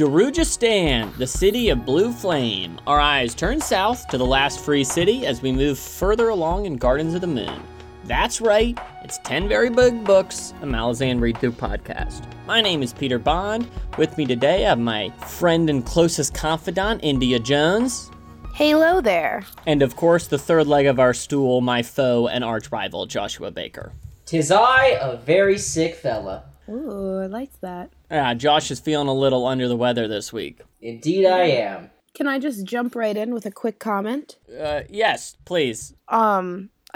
Darujhistan, the city of blue flame. Our eyes turn south to the last free city as we move further along in Gardens of the Moon. That's right, it's 10 Very Big Books, a Malazan read-through podcast. My name is Peter Bond. With me today, I have my friend and closest confidant, India Jones. Hello there. And of course, the third leg of our stool, my foe and arch-rival, Joshua Baker. Tis I, a very sick fella. Ooh, I liked that. Yeah, Josh is feeling a little under the weather this week. Indeed I am. Can I just jump right in with a quick comment? Yes, please. I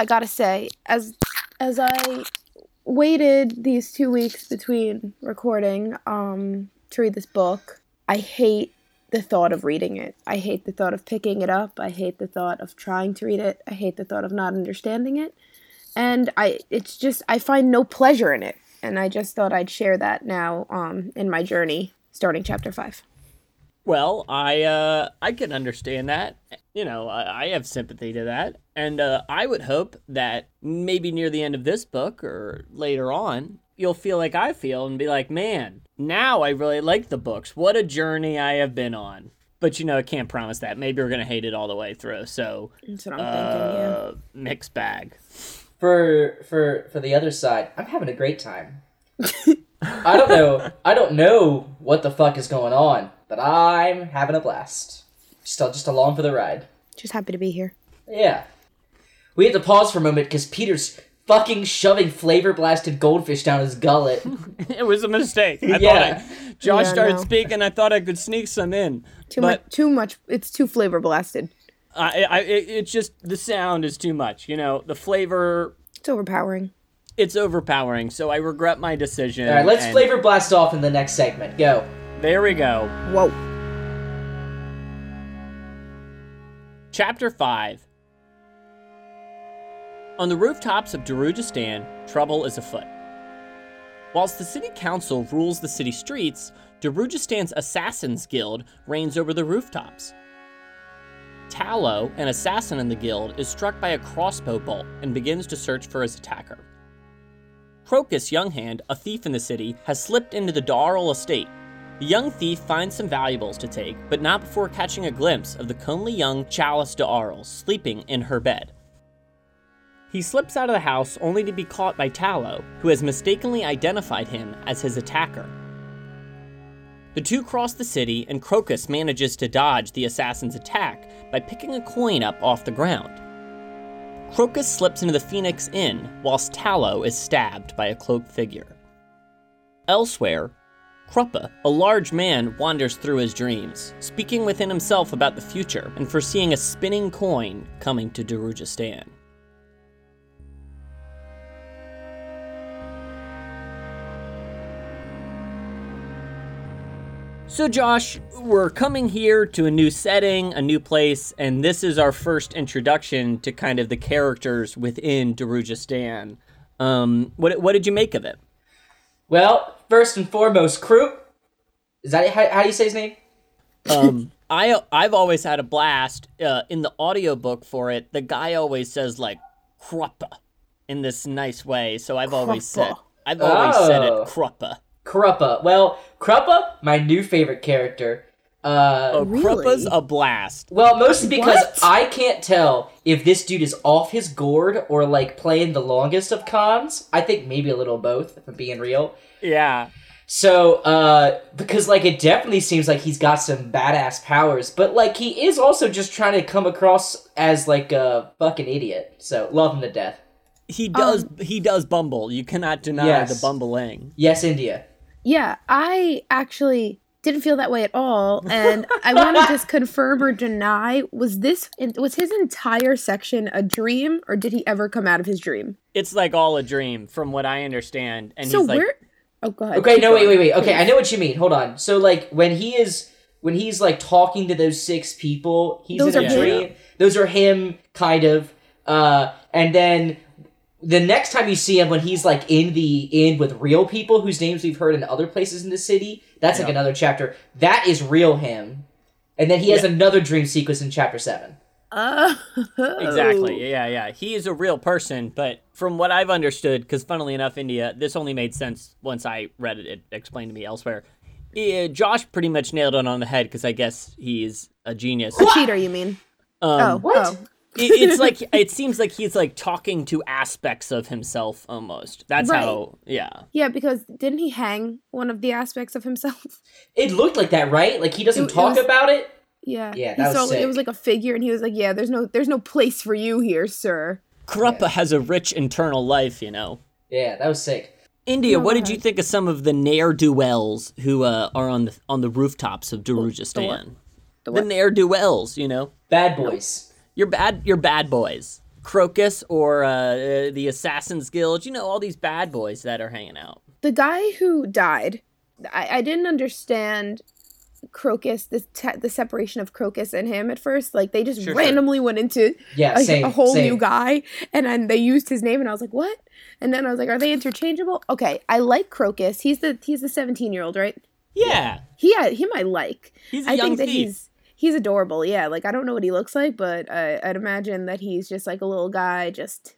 gotta say, as I waited these 2 weeks between recording to read this book, I hate the thought of reading it. I hate the thought of picking it up. I hate the thought of trying to read it. I hate the thought of not understanding it. And I find no pleasure in it. And I just thought I'd share that now in my journey, starting chapter 5. Well, I can understand that. You know, I have sympathy to that. And I would hope that maybe near the end of this book or later on, you'll feel like I feel and be like, man, now I really like the books. What a journey I have been on. But, you know, I can't promise that. Maybe we're going to hate it all the way through. So, that's what I'm thinking, yeah. Mixed bag. For the other side, I'm having a great time. I don't know what the fuck is going on, but I'm having a blast. Just along for the ride. Just happy to be here. Yeah. We had to pause for a moment because Peter's fucking shoving flavor-blasted goldfish down his gullet. It was a mistake. Josh started speaking. I thought I could sneak some in. Too much. It's too flavor-blasted. It's just, the sound is too much, you know, the flavor... It's overpowering, so I regret my decision. All right, let's flavor blast off in the next segment. Go. There we go. Whoa. Chapter 5. On the rooftops of Darujhistan, trouble is afoot. Whilst the city council rules the city streets, Darujistan's Assassin's Guild reigns over the rooftops. Talo, an assassin in the guild, is struck by a crossbow bolt and begins to search for his attacker. Crokus Younghand, a thief in the city, has slipped into the D'Arle estate. The young thief finds some valuables to take, but not before catching a glimpse of the comely young Chalice D'Arle sleeping in her bed. He slips out of the house only to be caught by Talo, who has mistakenly identified him as his attacker. The two cross the city, and Crokus manages to dodge the assassin's attack by picking a coin up off the ground. Crokus slips into the Phoenix Inn, whilst Talo is stabbed by a cloaked figure. Elsewhere, Kruppe, a large man, wanders through his dreams, speaking within himself about the future and foreseeing a spinning coin coming to Darujhistan. So Josh, we're coming here to a new setting, a new place, and this is our first introduction to kind of the characters within Darujhistan. What did you make of it? Well, first and foremost, Kruppe. Is that how do you say his name? I've always had a blast. In the audiobook for it, the guy always says like Kruppe in this nice way, so I've always said it Kruppe. Kruppe. Well, Kruppe, my new favorite character. Really? Kruppe's a blast. Well, mostly because I can't tell if this dude is off his gourd or, like, playing the longest of cons. I think maybe a little both, if I'm being real. Yeah. So, because, like, it definitely seems like he's got some badass powers, but, like, he is also just trying to come across as, like, a fucking idiot. So, love him to death. He does bumble. You cannot deny the bumbling. Yes, India. Yeah, I actually didn't feel that way at all, and I want to just confirm or deny, was his entire section a dream, or did he ever come out of his dream? It's like all a dream, from what I understand, and so he's like... Oh, go ahead. Okay, wait. Okay, I know what you mean. Hold on. So, like, when he's, like, talking to those six people, he's in a dream. Yeah. Those are him, kind of, and then... The next time you see him, when he's, like, in the inn with real people whose names we've heard in other places in the city, that's, like, another chapter. That is real him. And then he has another dream sequence in chapter 7. Oh. Exactly. Yeah. He is a real person, but from what I've understood, because funnily enough, India, this only made sense once I read it explained to me elsewhere. Yeah, Josh pretty much nailed it on the head because I guess he is a genius. A cheater, you mean? It's like it seems like he's like talking to aspects of himself almost. That's right. Yeah, because didn't he hang one of the aspects of himself? It looked like that, right? Like he doesn't talk about it. Yeah, that was sick. It was like a figure, and he was like, "Yeah, there's no place for you here, sir." Kruppe has a rich internal life, you know. Yeah, that was sick. India, what did you think of some of the ne'er-do-wells who are on the rooftops of Darujhistan? The ne'er-do-wells, you know, bad boys. You're bad boys. Crokus or the Assassin's Guild, you know, all these bad boys that are hanging out. The guy who died, I didn't understand Crokus, the separation of Crokus and him at first. Like, they just randomly went into a whole new guy, and then they used his name, and I was like, what? And then I was like, are they interchangeable? Okay, I like Crokus. He's the 17-year-old, right? Yeah. Yeah, him I like. He's a young thief. He's adorable, yeah. Like, I don't know what he looks like, but I'd imagine that he's just, like, a little guy just,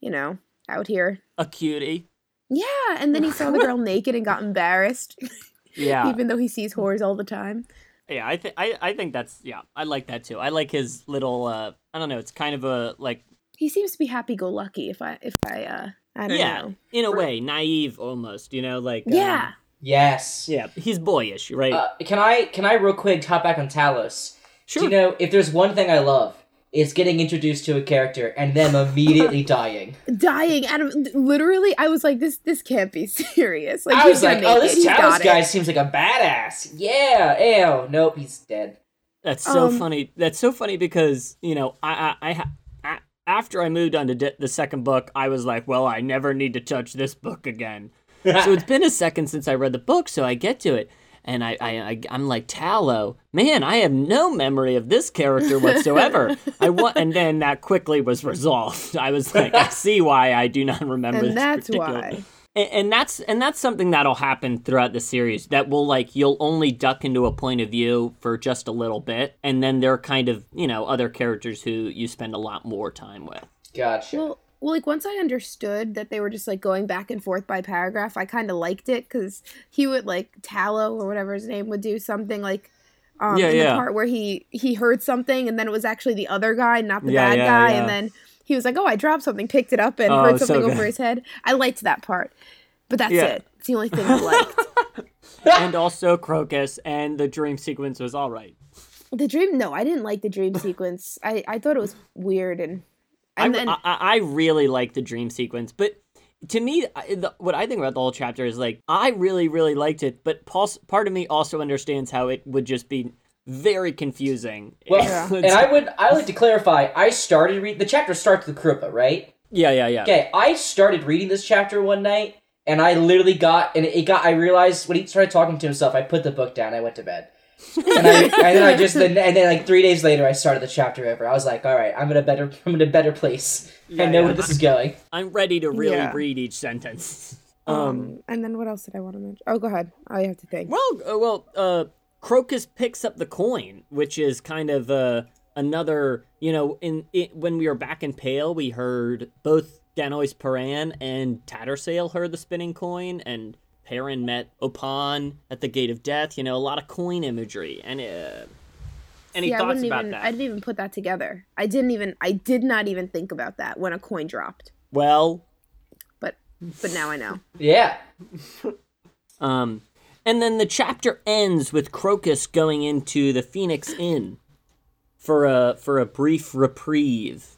you know, out here. A cutie. Yeah, and then he saw the girl naked and got embarrassed. Yeah. Even though he sees whores all the time. Yeah, I think that's, yeah, I like that, too. I like his little, I don't know, it's kind of a, like... He seems to be happy-go-lucky, if I don't know. Yeah, in a way, naive almost, you know, like... Yeah. Yes. Yeah, he's boyish, right? Can I real quick hop back on Talos? Sure. Do you know, if there's one thing I love, it's getting introduced to a character and them immediately dying. Dying out of literally, I was like, this can't be serious. Like, I was like, this Talos guy seems like a badass. Yeah, ew, nope, he's dead. That's so funny. That's so funny because you know, I after I moved on to the second book, I was like, well, I never need to touch this book again. So it's been a second since I read the book, so I get to it, and I'm like, Talo, man, I have no memory of this character whatsoever. And then that quickly was resolved. I was like, I see why I do not remember. And that's why. And that's something that'll happen throughout the series. That will like you'll only duck into a point of view for just a little bit, and then there are kind of you know other characters who you spend a lot more time with. Gotcha. Well, like, once I understood that they were just, like, going back and forth by paragraph, I kind of liked it, because he would, like, Talo, or whatever his name, would do something, like, the part where he heard something, and then it was actually the other guy, not the bad guy, and then he was like, oh, I dropped something, picked it up, and heard something over his head. I liked that part, but that's it. It's the only thing I liked. And also Crokus, and the dream sequence was all right. The dream? No, I didn't like the dream sequence. I thought it was weird, I really like the dream sequence, but to me, what I think about the whole chapter is like, I really, really liked it, but part of me also understands how it would just be very confusing. Well, and I like to clarify, I started reading, the chapter starts with Kruppe, right? Yeah. Okay, I started reading this chapter one night, and I literally I realized when he started talking to himself, I put the book down, I went to bed. And then like 3 days later, I started the chapter over. I was like, all right, I'm in a better place. I know where this is going. I'm ready to really read each sentence. And then what else did I want to mention? Oh, go ahead. I have to think. Well, Crokus picks up the coin, which is kind of another, you know, when we were back in Pale, we heard both Danois Paran and Tattersail heard the spinning coin, and Perrin met Opan at the Gate of Death, you know, a lot of coin imagery. Any thoughts about that? I didn't even put that together. I did not even think about that when a coin dropped. Well. But now I know. Yeah. And then the chapter ends with Crokus going into the Phoenix Inn for a brief reprieve.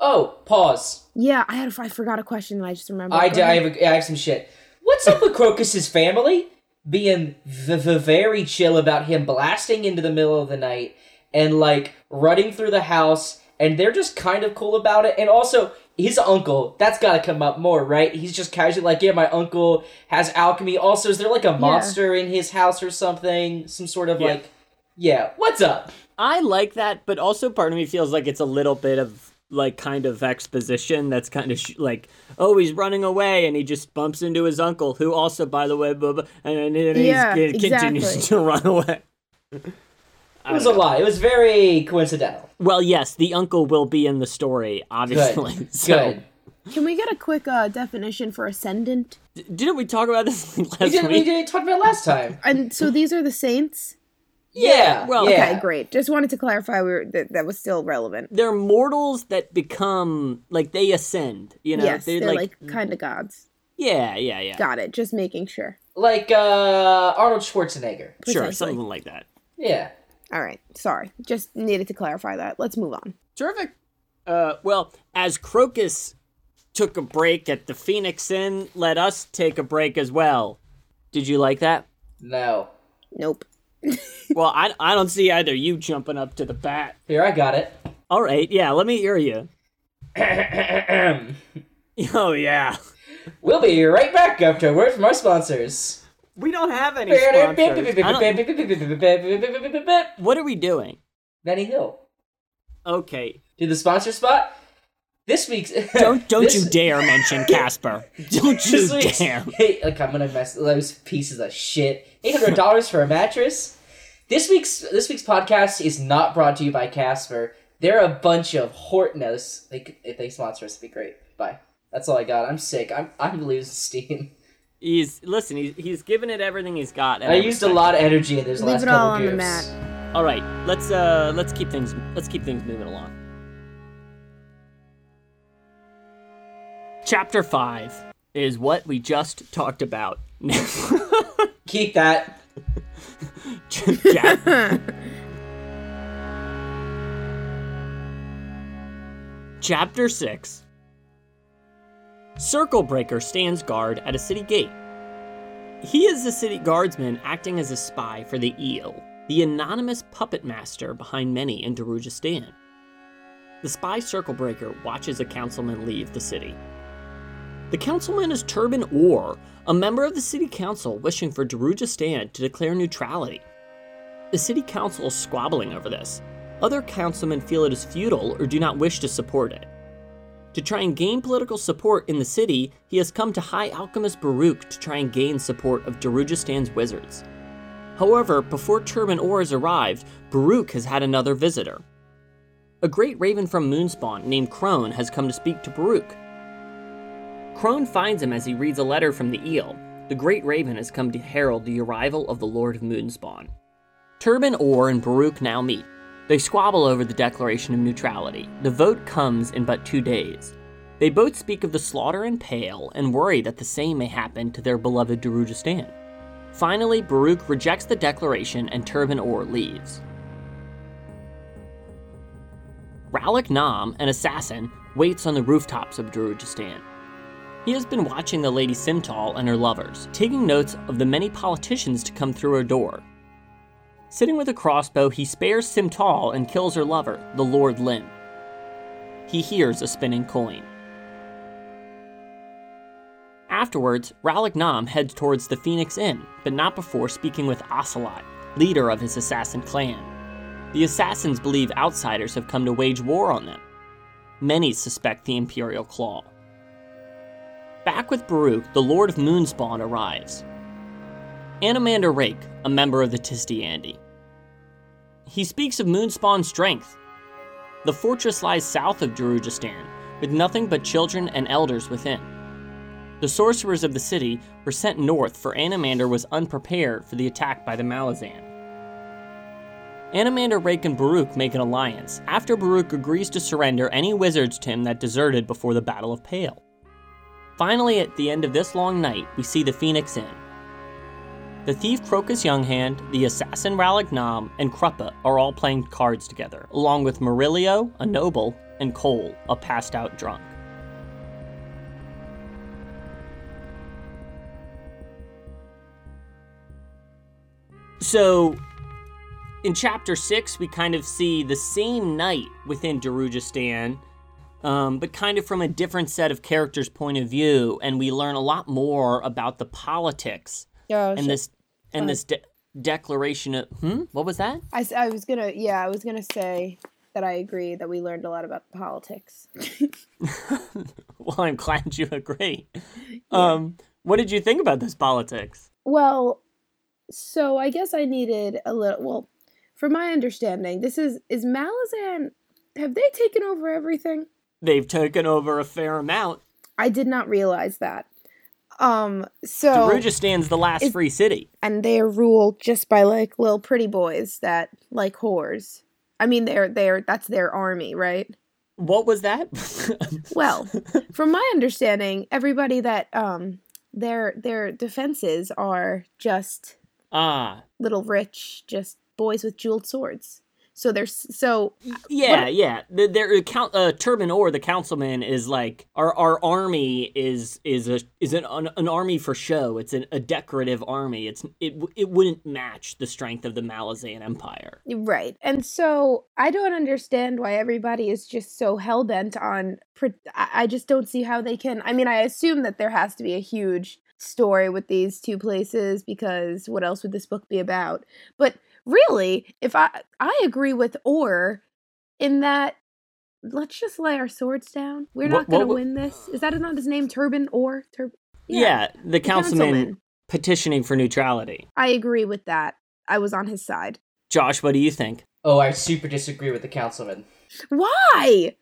Oh, pause. Yeah, I forgot a question and I just remembered. I have some shit. What's up with Crocus's family being very chill about him blasting into the middle of the night and, like, running through the house, and they're just kind of cool about it. And also, his uncle, that's got to come up more, right? He's just casually like, yeah, my uncle has alchemy. Also, is there, like, a monster in his house or something? Some sort of, what's up? I like that, but also part of me feels like it's a little bit of... like, kind of exposition that's kind of, he's running away, and he just bumps into his uncle, who also, by the way, he continues to run away. It was a lie. It was very coincidental. Well, yes, the uncle will be in the story, obviously. Good. Can we get a quick definition for ascendant? Didn't we talk about this last week? We didn't talk about it last time. And so these are the saints? Yeah. Well, yeah. Okay, great. Just wanted to clarify that was still relevant. They're mortals that become, like, they ascend, you know? Yes, they're like kind of gods. Yeah, yeah, yeah. Got it. Just making sure. Like Arnold Schwarzenegger. Precisely. Sure, something like that. Yeah. All right. Sorry. Just needed to clarify that. Let's move on. Terrific. Well, as Crokus took a break at the Phoenix Inn, let us take a break as well. Did you like that? No. Nope. Well, I don't see either you jumping up to the bat. Here, I got it. All right. Yeah, let me hear you. Oh, yeah. We'll be right back after a word from our sponsors. We don't have any sponsors. What are we doing? Benny Hill. Okay. Do the sponsor spot? This week's... Don't you dare mention Casper. Don't you dare. Hey, look, I'm going to mess those pieces of shit. $800 for a mattress? This week's podcast is not brought to you by Casper. They're a bunch of hortnos. If they sponsor us, it'd be great. Bye. That's all I got. I'm sick. I'm losing steam. He's giving it everything he's got. I used a lot of energy in those last couple of years. Leave it all on the mat. All right, let's keep things moving along. Chapter 5 is what we just talked about. Keep that. Chapter 6. Circlebreaker stands guard at a city gate. He is the city guardsman acting as a spy for the Eel, the anonymous puppet master behind many in Darujhistan. The spy Circlebreaker watches a councilman leave the city. The councilman is Turban Orr, a member of the city council wishing for Darujhistan to declare neutrality. The city council is squabbling over this. Other councilmen feel it is futile or do not wish to support it. To try and gain political support in the city, he has come to High Alchemist Baruk to try and gain support of Darujhistan's wizards. However, before Turban Orr has arrived, Baruk has had another visitor. A great raven from Moonspawn named Crone has come to speak to Baruk. Crone finds him as he reads a letter from the Eel. The great raven has come to herald the arrival of the Lord of Moonspawn. Turban Orr and Baruk now meet. They squabble over the declaration of neutrality. The vote comes in but 2 days. They both speak of the slaughter in Pale and worry that the same may happen to their beloved Darujhistan. Finally, Baruk rejects the declaration and Turban Orr leaves. Rallick Nom, an assassin, waits on the rooftops of Darujhistan. He has been watching the Lady Simtal and her lovers, taking notes of the many politicians to come through her door. Sitting with a crossbow, he spares Simtal and kills her lover, the Lord Lim. He hears a spinning coin. Afterwards, Rallick Nom heads towards the Phoenix Inn, but not before speaking with Ocelot, leader of his assassin clan. The assassins believe outsiders have come to wage war on them. Many suspect the Imperial Claw. Back with Baruk, the Lord of Moonspawn arrives. Anomander Rake, a member of the Tiste Andii. He speaks of Moonspawn's strength. The fortress lies south of Darujhistan, with nothing but children and elders within. The sorcerers of the city were sent north, for Anomander was unprepared for the attack by the Malazan. Anomander Rake and Baruk make an alliance, after Baruk agrees to surrender any wizards to him that deserted before the Battle of Pale. Finally, at the end of this long night, we see the Phoenix Inn. The thief Crokus Younghand, the assassin Rallick Nom, and Kruppe are all playing cards together, along with Murillo, a noble, and Cole, a passed-out drunk. So, in Chapter 6, we kind of see the same night within Darujhistan, but kind of from a different set of characters' point of view, and we learn a lot more about the politics. Declaration of what was that? I was gonna say that I agree that we learned a lot about politics. Well, I'm glad you agree. Yeah. What did you think about this politics? Well, so I guess I needed a little. Well, from my understanding, this is Malazan. Have they taken over everything? They've taken over a fair amount. I did not realize that. So Darujistan's the last free city. And they are ruled just by like little pretty boys that like whores. I mean, that's their army, right? What was that? Well, from my understanding, everybody that their defenses are just little rich, just boys with jeweled swords. So Turban Orr, the councilman, is like our army is an army for show. It's a decorative army. It wouldn't match the strength of the Malazan Empire, right? And so I don't understand why everybody is just so hell bent on. I just don't see how they can. I mean, I assume that there has to be a huge story with these two places because what else would this book be about? But really, if I agree with Orr in that, let's just lay our swords down. We're not going to win this. Is that not his name, Turban Orr? The councilman petitioning for neutrality. I agree with that. I was on his side. Josh, what do you think? Oh, I super disagree with the councilman. Why?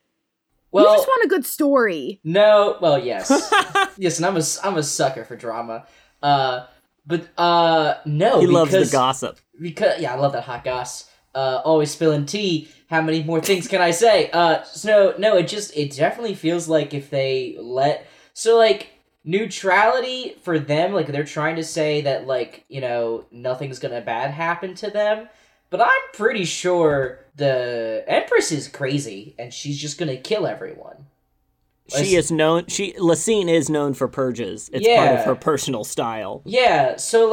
Well, you just want a good story. No, well, yes. Yes, and I'm a sucker for drama. But no, he loves the gossip. Because I love that hot goss. Always spilling tea. How many more things can I say? It definitely feels like if they neutrality for them, like they're trying to say that nothing's gonna bad happen to them. But I'm pretty sure the Empress is crazy and she's just gonna kill everyone. Lacine is known for purges. It's part of her personal style. Yeah, so,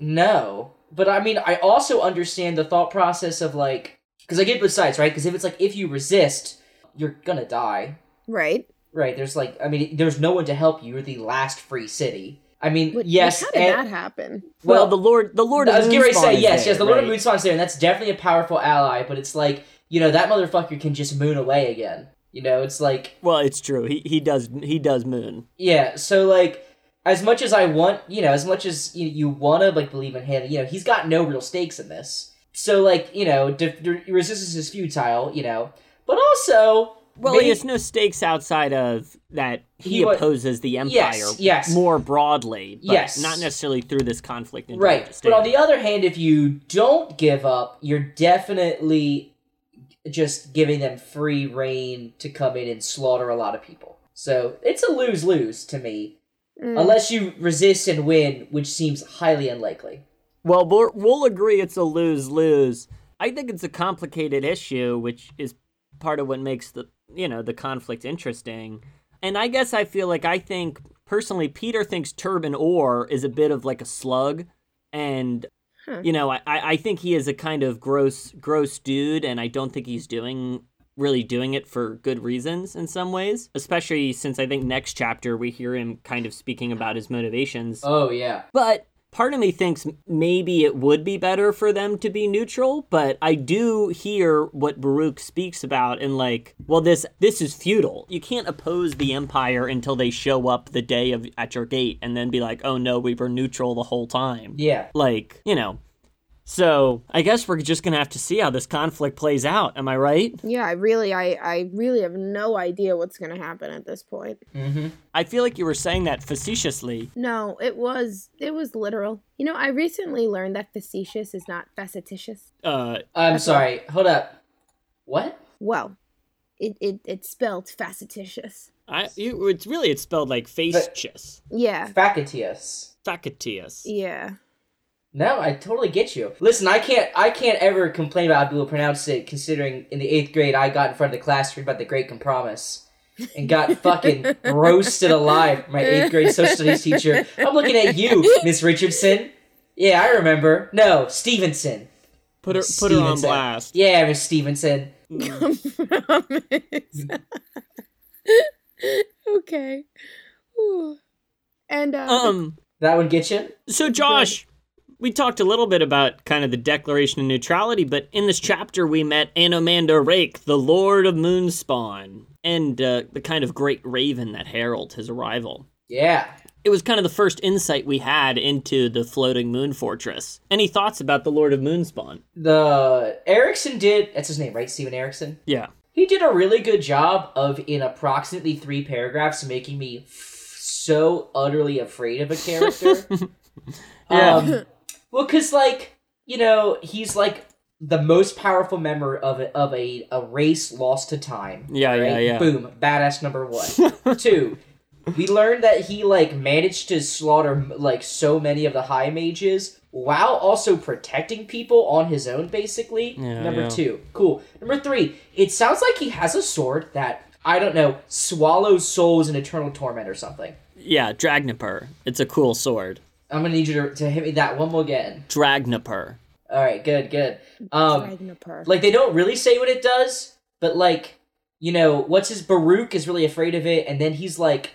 no. But, I mean, I also understand the thought process of, because I get both sides, right? Because if it's, if you resist, you're gonna die. Right, there's, there's no one to help you. You're the last free city. I mean, yes. How did that happen? Well, the Lord of Moonspawn is there. I was going to say, yes, the Lord of Moonspawn is there, and that's definitely a powerful ally, but it's that motherfucker can just moon away again. Well, it's true. He does moon. Yeah, so, as much as I want, as much as you want to, believe in him, he's got no real stakes in this. So, resistance is futile, But also... Well, he has no stakes outside of that he opposes the Empire more broadly, but not necessarily through this conflict. Right, but on the other hand, if you don't give up, you're definitely... just giving them free reign to come in and slaughter a lot of people. So it's a lose-lose to me. Mm. Unless you resist and win, which seems highly unlikely. Well, we'll agree it's a lose-lose. I think it's a complicated issue, which is part of what makes the conflict interesting. And I guess I feel I think, personally, Peter thinks Turban Orr is a bit of a slug, and... I think he is a kind of gross dude, and I don't think he's really doing it for good reasons in some ways, especially since I think next chapter we hear him kind of speaking about his motivations. Oh, yeah. But part of me thinks maybe it would be better for them to be neutral, but I do hear what Baruk speaks about and this is futile. You can't oppose the Empire until they show up the day at your gate and then be like, oh no, we were neutral the whole time. Yeah. So I guess we're just going to have to see how this conflict plays out. Am I right? Yeah, I really have no idea what's going to happen at this point. Mm-hmm. I feel like you were saying that facetiously. No, it was literal. I recently learned that facetious is not facetitious. I'm sorry. Hold up. What? Well, it's spelled facetitious. It's spelled like face-tious. Yeah. Facetious. Yeah. No, I totally get you. Listen, I can't ever complain about how people pronounce it, considering in the 8th grade I got in front of the class to read about the Great Compromise and got fucking roasted alive by my 8th grade social studies teacher. I'm looking at you, Miss Richardson. Yeah, I remember. No, Stevenson. Put her on blast. Yeah, Miss Stevenson. Okay. Ooh. And that would get you? So Josh... We talked a little bit about kind of the declaration of neutrality, but in this chapter we met Anomander Rake, the Lord of Moonspawn, and the kind of great raven that heralded his arrival. Yeah. It was kind of the first insight we had into the floating moon fortress. Any thoughts about the Lord of Moonspawn? Erickson did... That's his name, right? Steven Erickson? Yeah. He did a really good job of, in approximately 3 paragraphs, making me so utterly afraid of a character. Yeah. Well, because, like, you know, he's, like, the most powerful member of a race lost to time. Yeah, right? Yeah. Boom. Badass number 1. 2. We learned that he, like, managed to slaughter, like, so many of the high mages while also protecting people on his own, basically. Yeah, Number 2. Cool. Number 3. It sounds like he has a sword that, I don't know, swallows souls in eternal torment or something. Yeah, Dragnipur. It's a cool sword. I'm going to need you to hit me that one more again. Dragnipur. All right, good. Dragnipur. Like, they don't really say what it does, but, like, you know, what's his Baruk is really afraid of it, and then he's, like,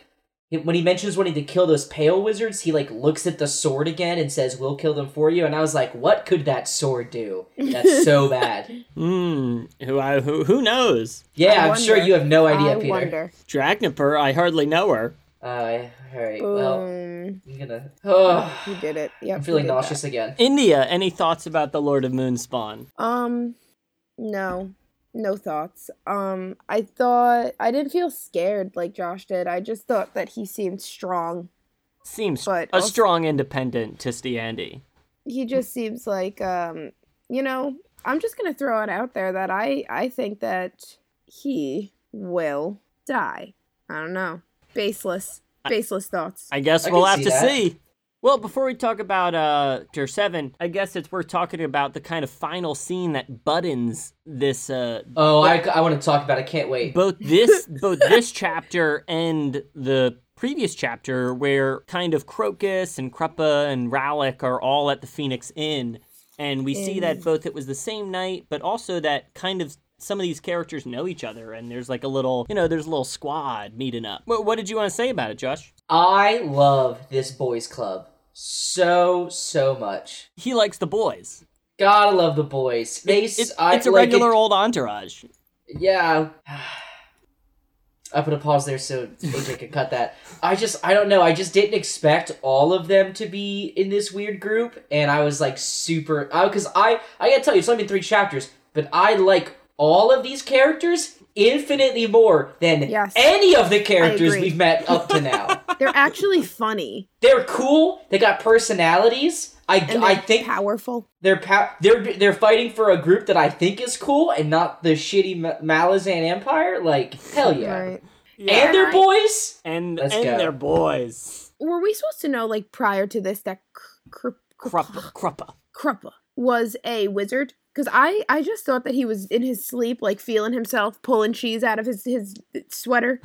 when he mentions wanting to kill those pale wizards, he, like, looks at the sword again and says, "We'll kill them for you." And I was like, what could that sword do? That's so bad. Who knows? Yeah, I'm sure you have no idea, Peter. Dragnipur, I hardly know her. All right, well, I'm gonna... Oh, you did it. Yep, I'm feeling nauseous again. India, any thoughts about the Lord of Moonspawn? No. No thoughts. I didn't feel scared like Josh did. I just thought that he seemed strong. Strong, independent Tiste Andii. He just seems like, you know, I'm just going to throw it out there that I think that he will die. I don't know. Baseless thoughts. I guess we'll have to see. Well, before we talk about Tier 7, I guess it's worth talking about the kind of final scene that buttons this... I want to talk about it. I can't wait. Both this chapter and the previous chapter, where kind of Crokus and Kruppe and Rallick are all at the Phoenix Inn. And we see that both it was the same night, but also that kind of some of these characters know each other. And there's like a little, you know, there's a little squad meeting up. What did you want to say about it, Josh? I love this boys' club. So much. He likes the boys. Gotta love the boys. It's a regular old entourage. Yeah. I put a pause there so AJ could cut that. I don't know. I just didn't expect all of them to be in this weird group. And I was like super, because I gotta tell you, it's only been 3 chapters, but I like all of these characters infinitely more than any of the characters we've met up to now. They're actually funny. They're cool. They got personalities. I think powerful. They're fighting for a group that I think is cool and not the shitty Malazan Empire. Like, hell yeah. Right. Yeah. And they're boys. And they're boys. Were we supposed to know, like, prior to this that Kruppe was a wizard? Because I just thought that he was in his sleep, like, feeling himself, pulling cheese out of his sweater.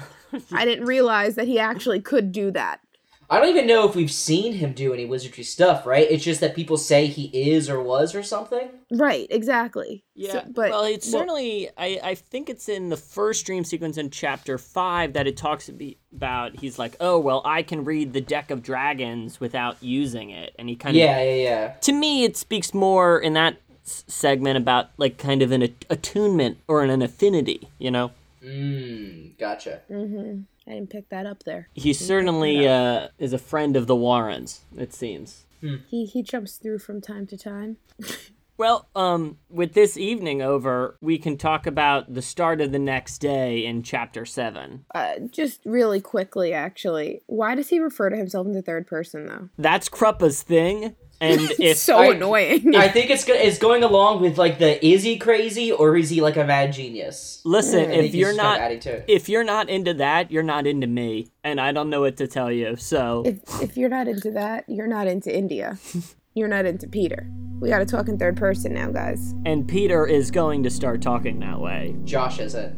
I didn't realize that he actually could do that. I don't even know if we've seen him do any wizardry stuff, right? It's just that people say he is or was or something. Right, exactly. Yeah, so, but, well, it's certainly, I think it's in the first dream sequence in Chapter 5 that it talks about, he's like, oh, well, I can read the deck of dragons without using it. And he kind of... Yeah. To me, it speaks more in that segment about, like, kind of an attunement or an affinity, you know? Gotcha. Mm-hmm. I didn't pick that up there. He certainly is a friend of the Warrens, it seems. He jumps through from time to time. Well, with this evening over, we can talk about the start of the next day in Chapter 7. Just really quickly, actually. Why does he refer to himself in the third person, though? That's Kruppa's thing. And it's so annoying. I think it's going along with, like, the is he crazy or is he like a mad genius? Listen, if you're not into that, you're not into me, and I don't know what to tell you. So if you're not into that, you're not into India. You're not into Peter. We got to talk in third person now, guys. And Peter is going to start talking that way. Josh isn't.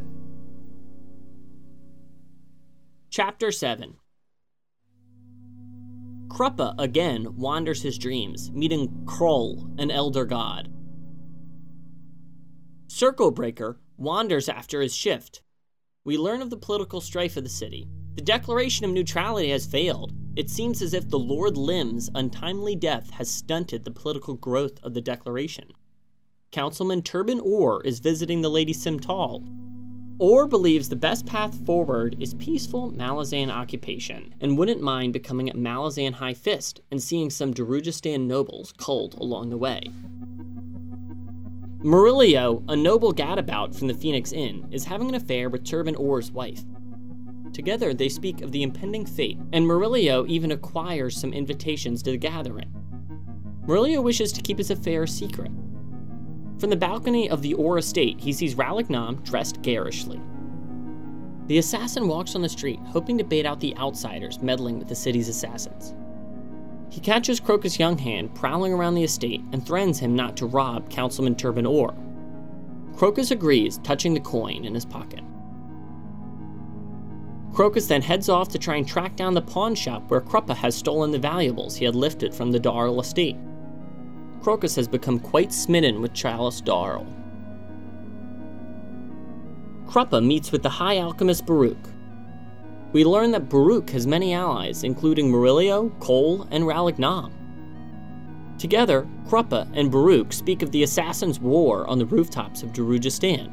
Chapter 7. Kruppe again wanders his dreams, meeting K'rul, an elder god. Circlebreaker wanders after his shift. We learn of the political strife of the city. The declaration of neutrality has failed. It seems as if the Lord Lim's untimely death has stunted the political growth of the declaration. Councilman Turban Orr is visiting the Lady Simtal. Orr believes the best path forward is peaceful Malazan occupation, and wouldn't mind becoming a Malazan High Fist and seeing some Darujhistan nobles culled along the way. Murillo, a noble gadabout from the Phoenix Inn, is having an affair with Turban Orr's wife. Together, they speak of the impending fate, and Murillo even acquires some invitations to the gathering. Murillo wishes to keep his affair secret. From the balcony of the Orr estate, he sees Rallick Nom dressed garishly. The assassin walks on the street, hoping to bait out the outsiders meddling with the city's assassins. He catches Crokus Younghand prowling around the estate and threatens him not to rob Councilman Turban Orr. Crokus agrees, touching the coin in his pocket. Crokus then heads off to try and track down the pawn shop where Kruppe has stolen the valuables he had lifted from the D'Arle estate. Crokus has become quite smitten with Chalice D'Arle. Kruppe meets with the High Alchemist Baruk. We learn that Baruk has many allies, including Murillo, Cole, and Rallick Nom. Together, Kruppe and Baruk speak of the Assassin's War on the rooftops of Darujhistan.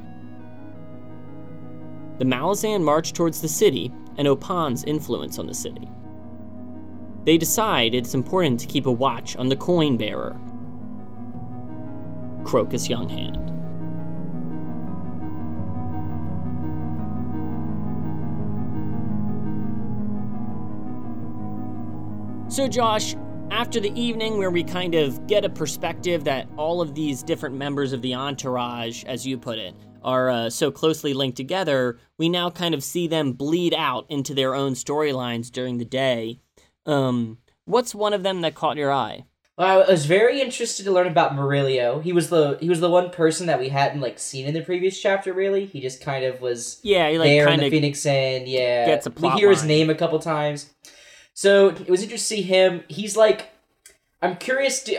The Malazan march towards the city, and Opan's influence on the city. They decide it's important to keep a watch on the coin bearer, Crokus Younghand. So Josh, after the evening where we kind of get a perspective that all of these different members of the entourage, as you put it, are so closely linked together, we now kind of see them bleed out into their own storylines during the day. What's one of them that caught your eye? Well, I was very interested to learn about Murillo. He was the one person that we hadn't seen in the previous chapter. Really, he just kind of was. Yeah, he there in the Phoenix Inn. Yeah, gets a plot we hear line. His name a couple times. So it was interesting to see him. He's I'm curious.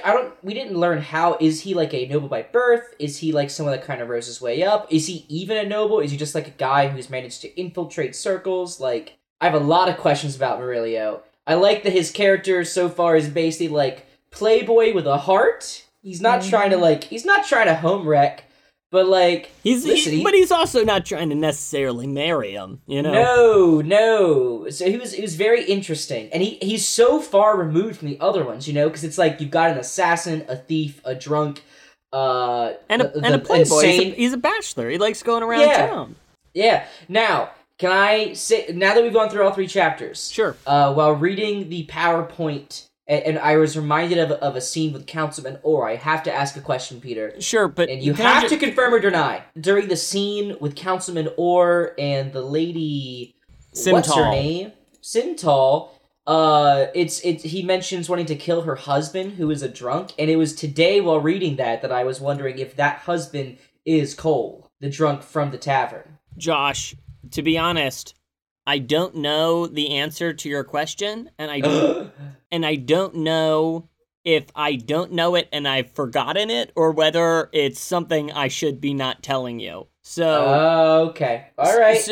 We didn't learn how. Is he a noble by birth? Is he someone that kind of rose his way up? Is he even a noble? Is he just a guy who's managed to infiltrate circles? I have a lot of questions about Murillo. I like that his character so far is basically playboy with a heart. He's not trying to He's not trying to home wreck. But, but he's also not trying to necessarily marry him, you know? No. So he was very interesting. And he's so far removed from the other ones, you know? Because it's you've got an assassin, a thief, a drunk, and a playboy. He's a bachelor. He likes going around town. Yeah. Now, can I say, now that we've gone through all three chapters. Sure. While reading the PowerPoint, and I was reminded of a scene with Councilman Orr. I have to ask a question, Peter. Sure, but... And you have to confirm or deny. During the scene with Councilman Orr and the lady... Simtal. What's her name? Simtal. He mentions wanting to kill her husband, who is a drunk. And it was today, while reading that I was wondering if that husband is Cole, the drunk from the tavern. Josh, to be honest... I don't know the answer to your question, and I don't know if I don't know it and I've forgotten it, or whether it's something I should be not telling you. So, all right.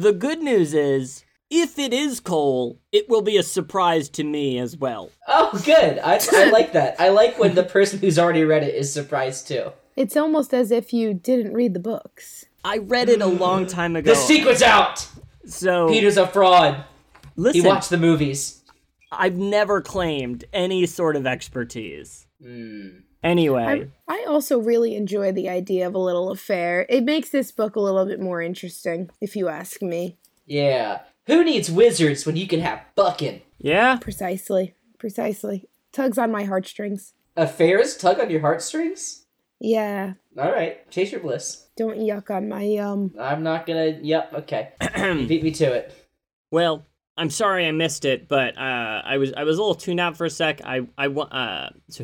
The good news is, if it is Cole, it will be a surprise to me as well. Oh, good. I like that. I like when the person who's already read it is surprised too. It's almost as if you didn't read the books. I read it a long time ago. The secret's out! So Peter's a fraud. Listen, he watched the movies. I've never claimed any sort of expertise. Anyway. I also really enjoy the idea of a little affair. It makes this book a little bit more interesting, if you ask me. Yeah. Who needs wizards when you can have bucking? Yeah. Precisely. Tugs on my heartstrings. Affairs tug on your heartstrings? Yeah. All right. Chase your bliss. Don't yuck on my, I'm not gonna... Yep, okay. Beat me to it. Well, I'm sorry I missed it, but I was a little tuned out for a sec. So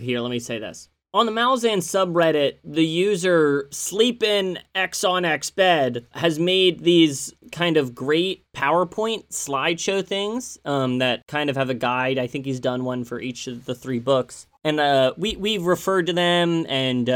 here, let me say this. On the Malazan subreddit, the user sleepinxonxbed has made these kind of great PowerPoint slideshow things that kind of have a guide. I think he's done one for each of the three books. And we've referred to them, and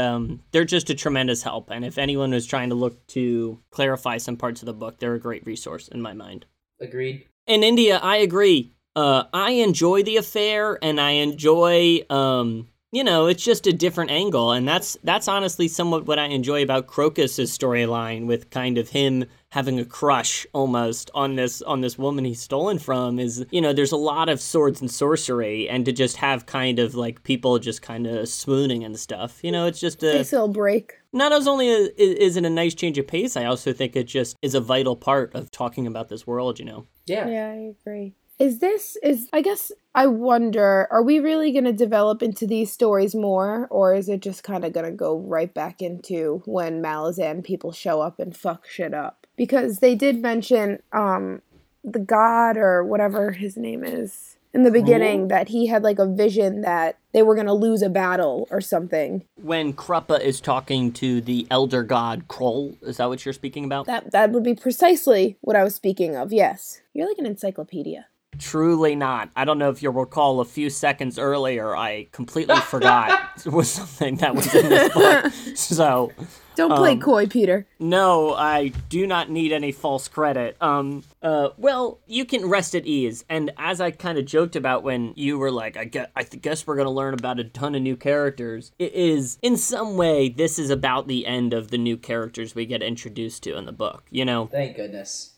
they're just a tremendous help. And if anyone was trying to look to clarify some parts of the book, they're a great resource in my mind. Agreed. In India, I agree. I enjoy the affair, and I enjoy, it's just a different angle. And that's honestly somewhat what I enjoy about Crocus's storyline, with kind of him having a crush almost on this woman he's stolen from. Is, there's a lot of swords and sorcery, and to just have kind of people just kind of swooning and stuff, it's just a... Nice little break. not as only is it a nice change of pace, I also think it just is a vital part of talking about this world, you know? Yeah. Yeah, I agree. I guess I wonder, are we really going to develop into these stories more, or is it just kind of going to go right back into when Malazan people show up and fuck shit up? Because they did mention the god or whatever his name is in the beginning, that he had like a vision that they were going to lose a battle or something. When Kruppe is talking to the elder god K'rul, is that what you're speaking about? That would be precisely what I was speaking of, yes. You're like an encyclopedia. Truly not. I don't know if you'll recall a few seconds earlier, I completely forgot was something that was in this book. So don't play coy, Peter. No, I do not need any false credit. Well, you can rest at ease. And as I kind of joked about when you were like, I guess we're going to learn about a ton of new characters. It is, in some way, this is about the end of the new characters we get introduced to in the book, you know? Thank goodness.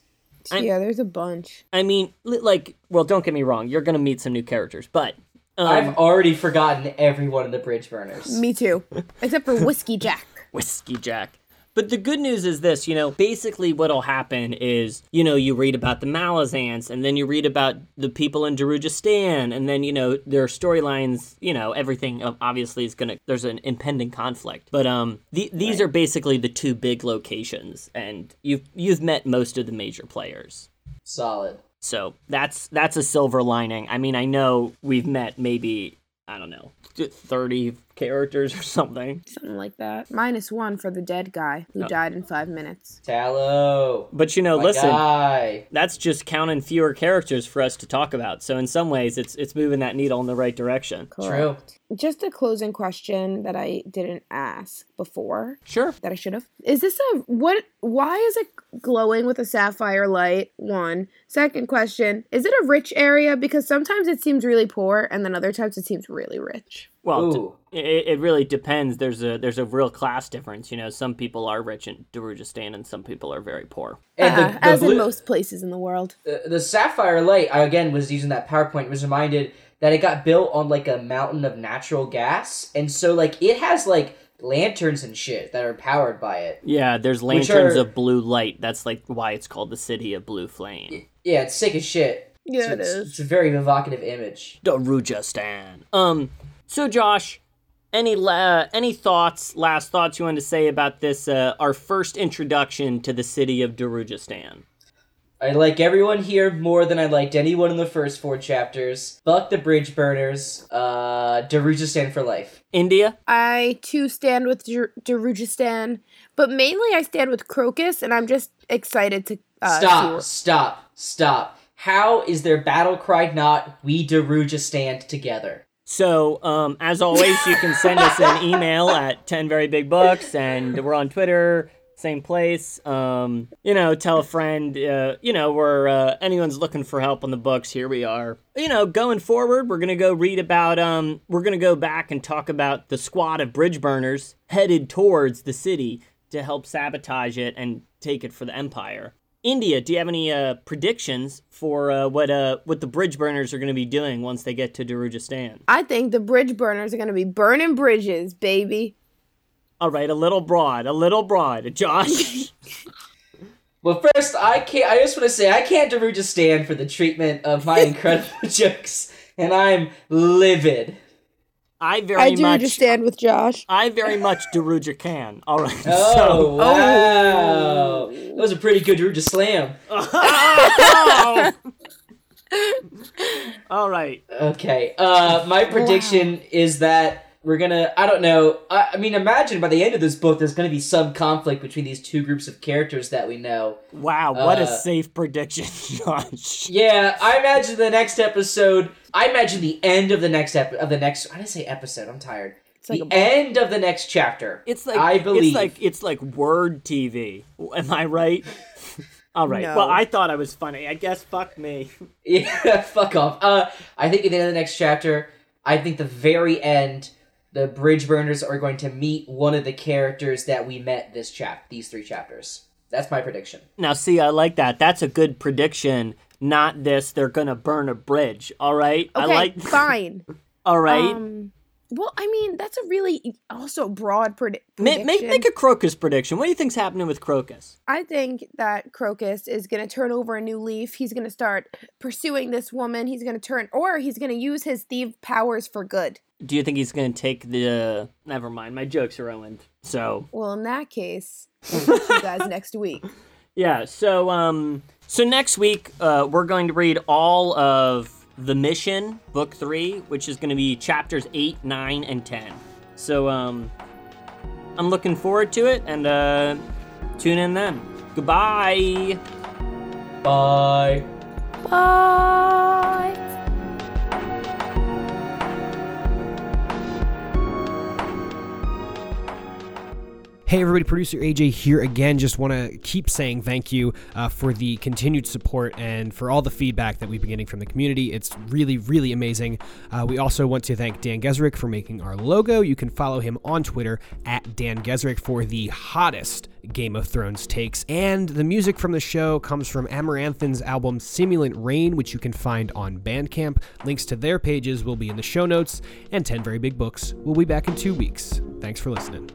Yeah, there's a bunch. I mean, well, don't get me wrong. You're going to meet some new characters, but... I've already forgotten every one of the Bridge Burners. Me too. Except for Whiskey Jack. Whiskey Jack. But the good news is this, you know, basically what'll happen is, you know, you read about the Malazans, and then you read about the people in Darujhistan, and then, you know, their storylines, you know, everything obviously is going to, there's an impending conflict. But these right. are basically the two big locations, and you've met most of the major players. Solid. So that's a silver lining. I mean, I know we've met maybe, I don't know, 30 characters or something. Something like that. Minus one for the dead guy who died in 5 minutes. Talo! But you know, listen, guy. That's just counting fewer characters for us to talk about. So in some ways, it's moving that needle in the right direction. Correct. True. Just a closing question that I didn't ask before. Sure. That I should have. Is this why is it glowing with a sapphire light? One. Second question, is it a rich area? Because sometimes it seems really poor and then other times it seems really rich. Well, it really depends. There's a real class difference. You know, some people are rich in Darujhistan and some people are very poor. And as in most places in the world. The Sapphire Light, I again was using that PowerPoint, was reminded that it got built on like a mountain of natural gas. And so like it has like lanterns and shit that are powered by it. Yeah, there's lanterns of blue light. That's like why it's called the City of Blue Flame. Yeah, it's sick as shit. Yeah, so it is. It's a very evocative image. Darujhistan. So, Josh, any thoughts, last thoughts you want to say about this, our first introduction to the city of Darujhistan? I like everyone here more than I liked anyone in the first 4 chapters. Fuck the Bridge Burners. Darujhistan for life. India? I, too, stand with Darujhistan, but mainly I stand with Crokus, and I'm just excited to... Stop. How is their battle cry not, we Darujhistan together? So, as always, you can send us an email at 10 Very Big Books, and we're on Twitter, same place. You know, tell a friend, you know, we're, anyone's looking for help on the books, here we are. You know, going forward, we're going to go read about, we're going to go back and talk about the squad of Bridge Burners headed towards the city to help sabotage it and take it for the Empire. India, do you have any predictions for what the Bridge Burners are going to be doing once they get to Darujhistan? I think the Bridge Burners are going to be burning bridges, baby. All right, a little broad. Josh? Well, first, I just want to say I can't Darujhistan for the treatment of my incredible jokes, and I'm livid. I do understand with Josh. I very much Daruja can. All right. Wow. That was a pretty good Daruja slam. All right. Okay. My prediction is that we're going to, I don't know. I mean, imagine by the end of this book, there's going to be some conflict between these two groups of characters that we know. Wow. What a safe prediction, Josh. Yeah. I imagine the end of the next I didn't say episode. I'm tired. It's like the end of the next chapter. It's like I believe. It's like word TV. Am I right? All right. No. Well, I thought I was funny. I guess fuck me. Yeah, fuck off. I think at the end of the next chapter, I think the very end, the Bridge Burners are going to meet one of the characters that we met these 3 chapters. That's my prediction. Now, see, I like that. That's a good prediction. Not this, they're gonna burn a bridge, all right? Okay, fine. All right. Well, I mean, that's a really also broad prediction. Make a Crokus prediction. What do you think's happening with Crokus? I think that Crokus is going to turn over a new leaf. He's going to start pursuing this woman. He's going to he's going to use his thief powers for good. Do you think he's going to take the... Never mind, my jokes are ruined, so... Well, in that case, we'll see you guys next week. Yeah, so next week, we're going to read all of... The Mission, Book 3, which is going to be chapters 8, 9, and 10. So, I'm looking forward to it, and, tune in then. Goodbye! Bye! Bye! Hey everybody, producer AJ here again. Just want to keep saying thank you for the continued support and for all the feedback that we've been getting from the community. It's really, really amazing. We also want to thank Dan Gesrick for making our logo. You can follow him on Twitter at Dan Gesrick for the hottest Game of Thrones takes. And the music from the show comes from Amaranthin's album Simulant Rain, which you can find on Bandcamp. Links to their pages will be in the show notes, and 10 Very Big Books will be back in 2 weeks. Thanks for listening.